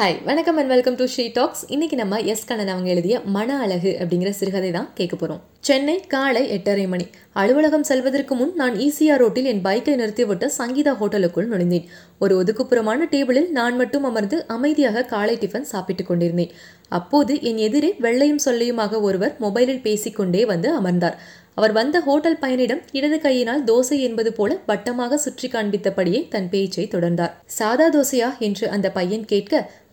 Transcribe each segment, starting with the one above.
Hi, வணக்கம் and welcome to she talks. இன்றைக்கி நம்ம எஸ். கண்ணன் அவங்க எழுதிய மன அழகு அப்படிங்கிற சிறுகதை தான் கேட்க போகிறோம். சென்னை காலை 8:30 மணி. அலுவலகம் செல்வதற்கு முன் நான் ECR ரோட்டில் என் பைக்கை நிறுத்திவிட்டு சங்கீதா ஹோட்டலுக்குள் நுழைந்தேன். ஒரு ஒதுக்குப்புறமான டேபிளில் நான் மட்டும் அமர்ந்து அமைதியாக காலை டிஃபன் சாப்பிட்டு கொண்டிருந்தேன். அப்போது என் எதிரே வெள்ளையும் சொல்லையுமாக ஒருவர் மொபைலில் பேசிக்கொண்டே வந்து அமர்ந்தார். அவர் வந்த ஹோட்டல் பயனிடம் இடது கையினால் தோசை என்பது போல வட்டமாக சுற்றி காண்பித்தபடியே தன் பேச்சை தொடர்ந்தார். சாதா தோசையா என்று அந்த பையன் கேட்க,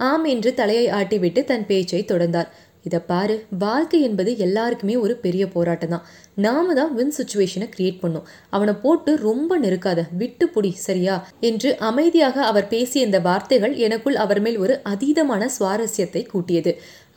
ஆம் என்று தலையை ஆட்டிவிட்டு தன் பேச்சை தொடர்ந்தார். இதை பாரு, வாழ்க்கை என்பது எல்லாருக்குமே ஒரு பெரிய போராட்டம் தான். நாம தான் வின் சுச்சுவேஷனை கிரியேட் பண்ணோம். அவனை போட்டு ரொம்ப நெருக்காத, விட்டு புடி, சரியா என்று அமைதியாக அவர் பேசிய இந்த வார்த்தைகள் எனக்குள் அவர் மேல் ஒரு அதீதமான சுவாரஸ்யத்தை கூட்டியது.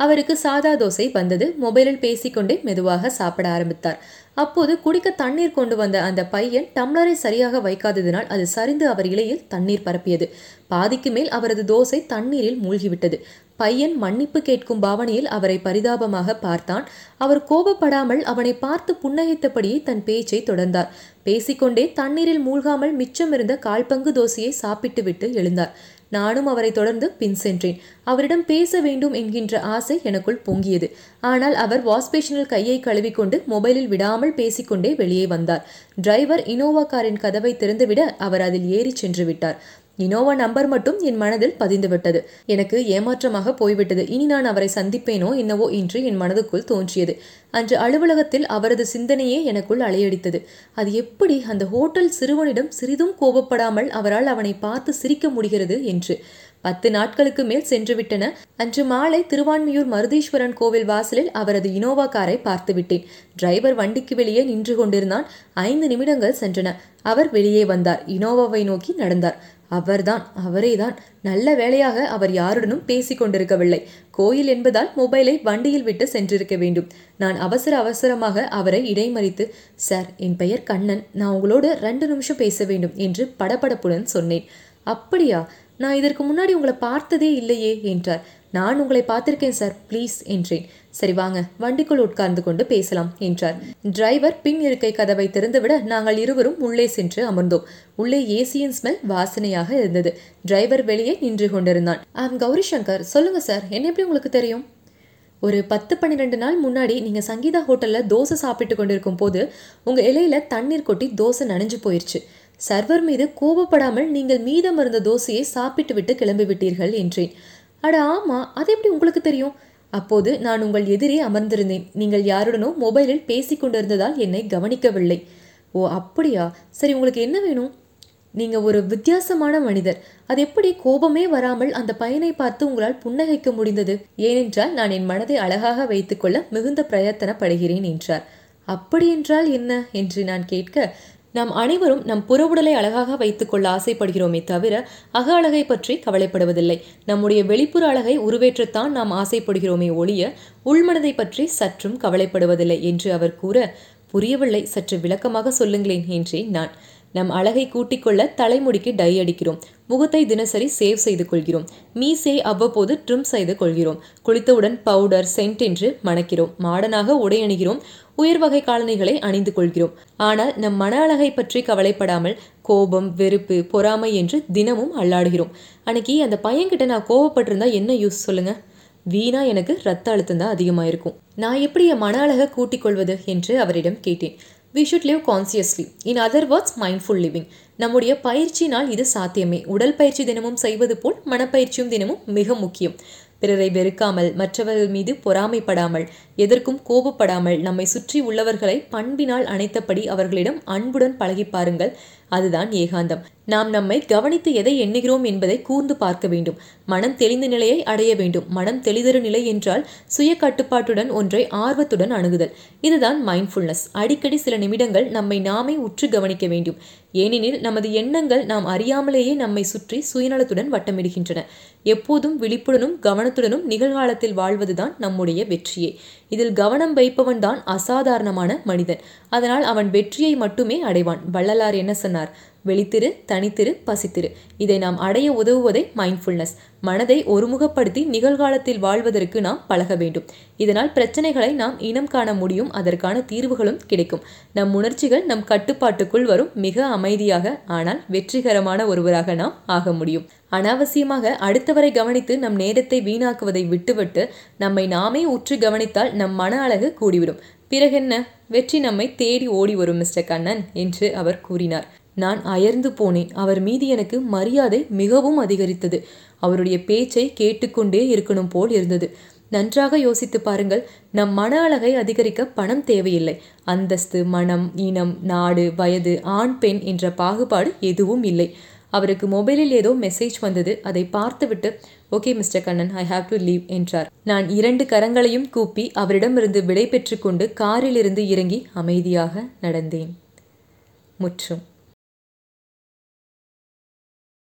அவருக்கு சாதா தோசை வந்தது. மொபைலில் பேசிக்கொண்டே மெதுவாக சாப்பிட ஆரம்பித்தார். அப்போது குடிக்க தண்ணீர் கொண்டு வந்த அந்த பையன் டம்ளரை சரியாக வைக்காததினால் அது சரிந்து அவர் இலையில் தண்ணீர் பரப்பியது. பாதிக்கு மேல் அவரது தோசை தண்ணீரில் மூழ்கிவிட்டது. பையன் மன்னிப்பு கேட்கும் பாவனையில் அவரை பரிதாபமாக பார்த்தான். அவர் கோபப்படாமல் அவனை பார்த்து புன்னகைத்தபடியே தன் பேச்சை தொடர்ந்தார். பேசிக்கொண்டே தண்ணீரில் மூழ்காமல் மிச்சமிருந்த கால்பங்கு தோசையை சாப்பிட்டு விட்டு எழுந்தார். நானும் அவரை தொடர்ந்து பின் சென்றேன். அவரிடம் பேச வேண்டும் என்கின்ற ஆசை எனக்குள் பொங்கியது. ஆனால் அவர் வாஷ்பேஷனில் கையை கழுவிக்கொண்டு மொபைலில் விடாமல் பேசிக்கொண்டே வெளியே வந்தார். டிரைவர் இனோவா காரின் கதவை திறந்துவிட அவர் அதில் ஏறி சென்று விட்டார். இனோவா நம்பர் மட்டும் என் மனதில் பதிந்துவிட்டது. எனக்கு ஏமாற்றமாக போய்விட்டது. இனி நான் அவரை சந்திப்பேனோ என்னவோ என்று என் மனதுக்குள் தோன்றியது. அன்று அலுவலகத்தில் அவரது சிந்தனையே எனக்குள் அலையடித்தது. அது எப்படி அந்த ஹோட்டல் சிறுவனிடம் சிறிதும் கோபப்படாமல் அவரால் அவனை பார்த்து சிரிக்க முடிகிறது என்று. 10 நாட்களுக்கு மேல் சென்றுவிட்டன. அன்று மாலை திருவான்மியூர் மருதீஸ்வரன் கோவில் வாசலில் அவரது இனோவா காரை பார்த்து விட்டேன். டிரைவர் வண்டிக்கு வெளியே நின்று கொண்டிருந்தான். 5 நிமிடங்கள் சென்றன. அவர் வெளியே வந்தார். இனோவாவை நோக்கி நடந்தார். அவரேதான். நல்ல வேளையாக அவர் யாருடனும் பேசிக்கொண்டிருக்கவில்லை. கோயில் என்பதால் மொபைலை வண்டியில் விட்டு சென்றிருக்க வேண்டும். நான் அவசரமாக அவரை இடைமறித்து, சார், என் பெயர் கண்ணன், நான் உங்களோடு 2 நிமிஷம் பேச வேண்டும் என்று படபடப்புடன் சொன்னேன். அப்படியா, நான் இதற்கு முன்னாடி உங்களை பார்த்ததே இல்லையே என்றார். நான் உங்களை பார்த்திருக்கேன் சார், ப்ளீஸ் என்றேன். சரி வாங்க, வண்டிக்குள் உட்கார்ந்து கொண்டு பேசலாம் என்றார். டிரைவர் பின் இருக்கை கதவை திறந்துவிட நாங்கள் இருவரும் உள்ளே சென்று அமர்ந்தோம். உள்ளே ஏசியின் ஸ்மெல் வாசனையாக இருந்தது. டிரைவர் வெளியே நின்று கொண்டிருந்தான். ஆம் கௌரி சங்கர், சொல்லுங்க சார், என்ன எப்படி உங்களுக்கு தெரியும்? ஒரு 10-12 நாள் முன்னாடி நீங்கள் சங்கீதா ஹோட்டலில் தோசை சாப்பிட்டு கொண்டிருக்கும் போது உங்கள் இலையில் தண்ணீர் கொட்டி தோசை நனைஞ்சு போயிடுச்சு. சர்வர் மீது கோபப்படாமல் நீங்கள் மீதம் இருந்த தோசையை சாப்பிட்டு விட்டு கிளம்பி விட்டீர்கள் என்றேன். அட ஆமா, அது எப்படி உங்களுக்கு தெரியும்? அப்போது நான் உங்கள் எதிரே அமர்ந்திருந்தேன். நீங்கள் யாருடனோ மொபைலில் பேசி கொண்டிருந்ததால் என்னை கவனிக்கவில்லை. ஓ அப்படியா, சரி உங்களுக்கு என்ன வேணும்? நீங்கள் ஒரு வித்தியாசமான மனிதர். அது எப்படி கோபமே வராமல் அந்த பையனை பார்த்து உங்களால் புன்னகைக்க முடிந்தது? ஏனென்றால் நான் என் மனதை அழகாக வைத்துக்கொள்ள மிகுந்த பிரயத்தனப்படுகிறேன் என்றார். அப்படியென்றால் என்ன என்று நான் கேட்க, நாம் அனைவரும் நம் புற உடலை அழகாக வைத்துக்கொள்ள ஆசைப்படுகிறோமே தவிர அக அழகை பற்றி கவலைப்படுவதில்லை. நம்முடைய வெளிப்புற அழகை உருவேற்றத்தான் நாம் ஆசைப்படுகிறோமே ஒழிய உள்மனதை பற்றி சற்றும் கவலைப்படுவதில்லை என்று அவர் கூற, புரியவில்லை, சற்று விளக்கமாக சொல்லுங்களேன் என்றேன் நான். நம் அழகை கூட்டிக்கொள்ள தலைமுடிக்கு டை அடிக்கிறோம், முகத்தை தினசரி சேவ் செய்து கொள்கிறோம், மீசை அவ்வப்போது ட்ரிம் செய்து கொள்கிறோம், குளித்தவுடன் பவுடர் சென்ட் என்று மணக்கிறோம், மாடனாக உடை அணிகிறோம், உயர் வகை காலணிகளை அணிந்து கொள்கிறோம். ஆனால் நம் மன அழகை பற்றி கவலைப்படாமல் கோபம், வெறுப்பு, பொறாமை என்று தினமும் அல்லாடுகிறோம். அன்னைக்கு அந்த பையன்கிட்ட நான் கோபப்பட்டிருந்தா என்ன யூஸ் சொல்லுங்க? வீணா எனக்கு ரத்த அழுத்தம் தான் அதிகமாயிருக்கும். நான் எப்படி என் மன அழகை கூட்டிக் கொள்வது என்று அவரிடம் கேட்டேன். We should live consciously. In other words, mindful living. நம்முடைய பயிற்சினால் இது சாத்தியமே. உடல் பயிற்சி தினமும் செய்வது போல் மனப்பயிற்சியும் தினமும் மிக முக்கியம். பிறரை வெறுக்காமல், மற்றவர்கள் மீது பொறாமைப்படாமல், எதற்கும் கோபப்படாமல், நம்மை சுற்றி உள்ளவர்களை பண்பினால் அணைத்தபடி அவர்களிடம் அன்புடன் பழகி பாருங்கள். அதுதான் ஏகாந்தம். நாம் நம்மை கவனித்து எதை எண்ணுகிறோம் என்பதை கூர்ந்து பார்க்க வேண்டும். மனம் தெளிந்த நிலையை அடைய வேண்டும். மனம் தெளிதரு நிலை என்றால் சுய கட்டுப்பாட்டுடன் ஒன்றை ஆர்வத்துடன் அணுகுதல். இதுதான் மைண்ட்ஃபுல்னஸ். அடிக்கடி சில நிமிடங்கள் நம்மை நாமே உற்று கவனிக்க வேண்டும். ஏனெனில் நமது எண்ணங்கள் நாம் அறியாமலேயே நம்மை சுற்றி சுயநலத்துடன் வட்டமிடுகின்றன. எப்போதும் விழிப்புடனும் கவனத்துடனும் நிகழ்காலத்தில் வாழ்வதுதான் நம்முடைய வெற்றியே. இதில் கவனம் வைப்பவன் தான் அசாதாரணமான மனிதன். அதனால் அவன் வெற்றியை மட்டுமே அடைவான். வள்ளலார் என்ன சொன்னார்? சொன்னார். வெளித்திரு, தனித்திரு, பசித்திரு. இதை நாம் அடைய உதவுவதே மைண்ட்ஃபுல்னஸ். மனதை ஒருமுகப்படுத்தி நிகழ்காலத்தில் வாழ்வதற்கு நாம் பழக வேண்டும். இதனால் பிரச்சனைகளை நாம் இனம் காண முடியும், அதற்கான தீர்வுகளும் கிடைக்கும். நம் உணர்ச்சிகள் நம் கட்டுப்பாட்டுக்குள் வரும். மிக அமைதியாக ஆனால் வெற்றிகரமான ஒருவராக நாம் ஆக முடியும். அனாவசியமாக அடுத்தவரை கவனித்து நம் நேரத்தை வீணாக்குவதை விட்டுவிட்டு நம்மை நாமே உற்று கவனித்தால் நம் மன அழகு கூடிவிடும். பிறகென்ன, வெற்றி நம்மை தேடி ஓடி வரும் மிஸ்டர் கண்ணன் என்று அவர் கூறினார். நான் அயர்ந்து போனேன். அவர் மீது எனக்கு மரியாதை மிகவும் அதிகரித்தது. அவருடைய பேச்சை கேட்டுக்கொண்டே இருக்கணும் போல் இருந்தது. நன்றாக யோசித்து பாருங்கள். நம் மன அழகை அதிகரிக்க பணம் தேவையில்லை. அந்தஸ்து, மனம், இனம், நாடு, வயது, ஆண், பெண் என்ற பாகுபாடு எதுவும் இல்லை. அவருக்கு மொபைலில் ஏதோ மெசேஜ் வந்தது. அதை பார்த்துவிட்டு, okay mister Kannan, I have to leave என்றார். நான் இரண்டு கரங்களையும் கூப்பி அவரிடமிருந்து விடை பெற்று கொண்டு காரிலிருந்து இறங்கி அமைதியாக நடந்தேன். முற்றும்.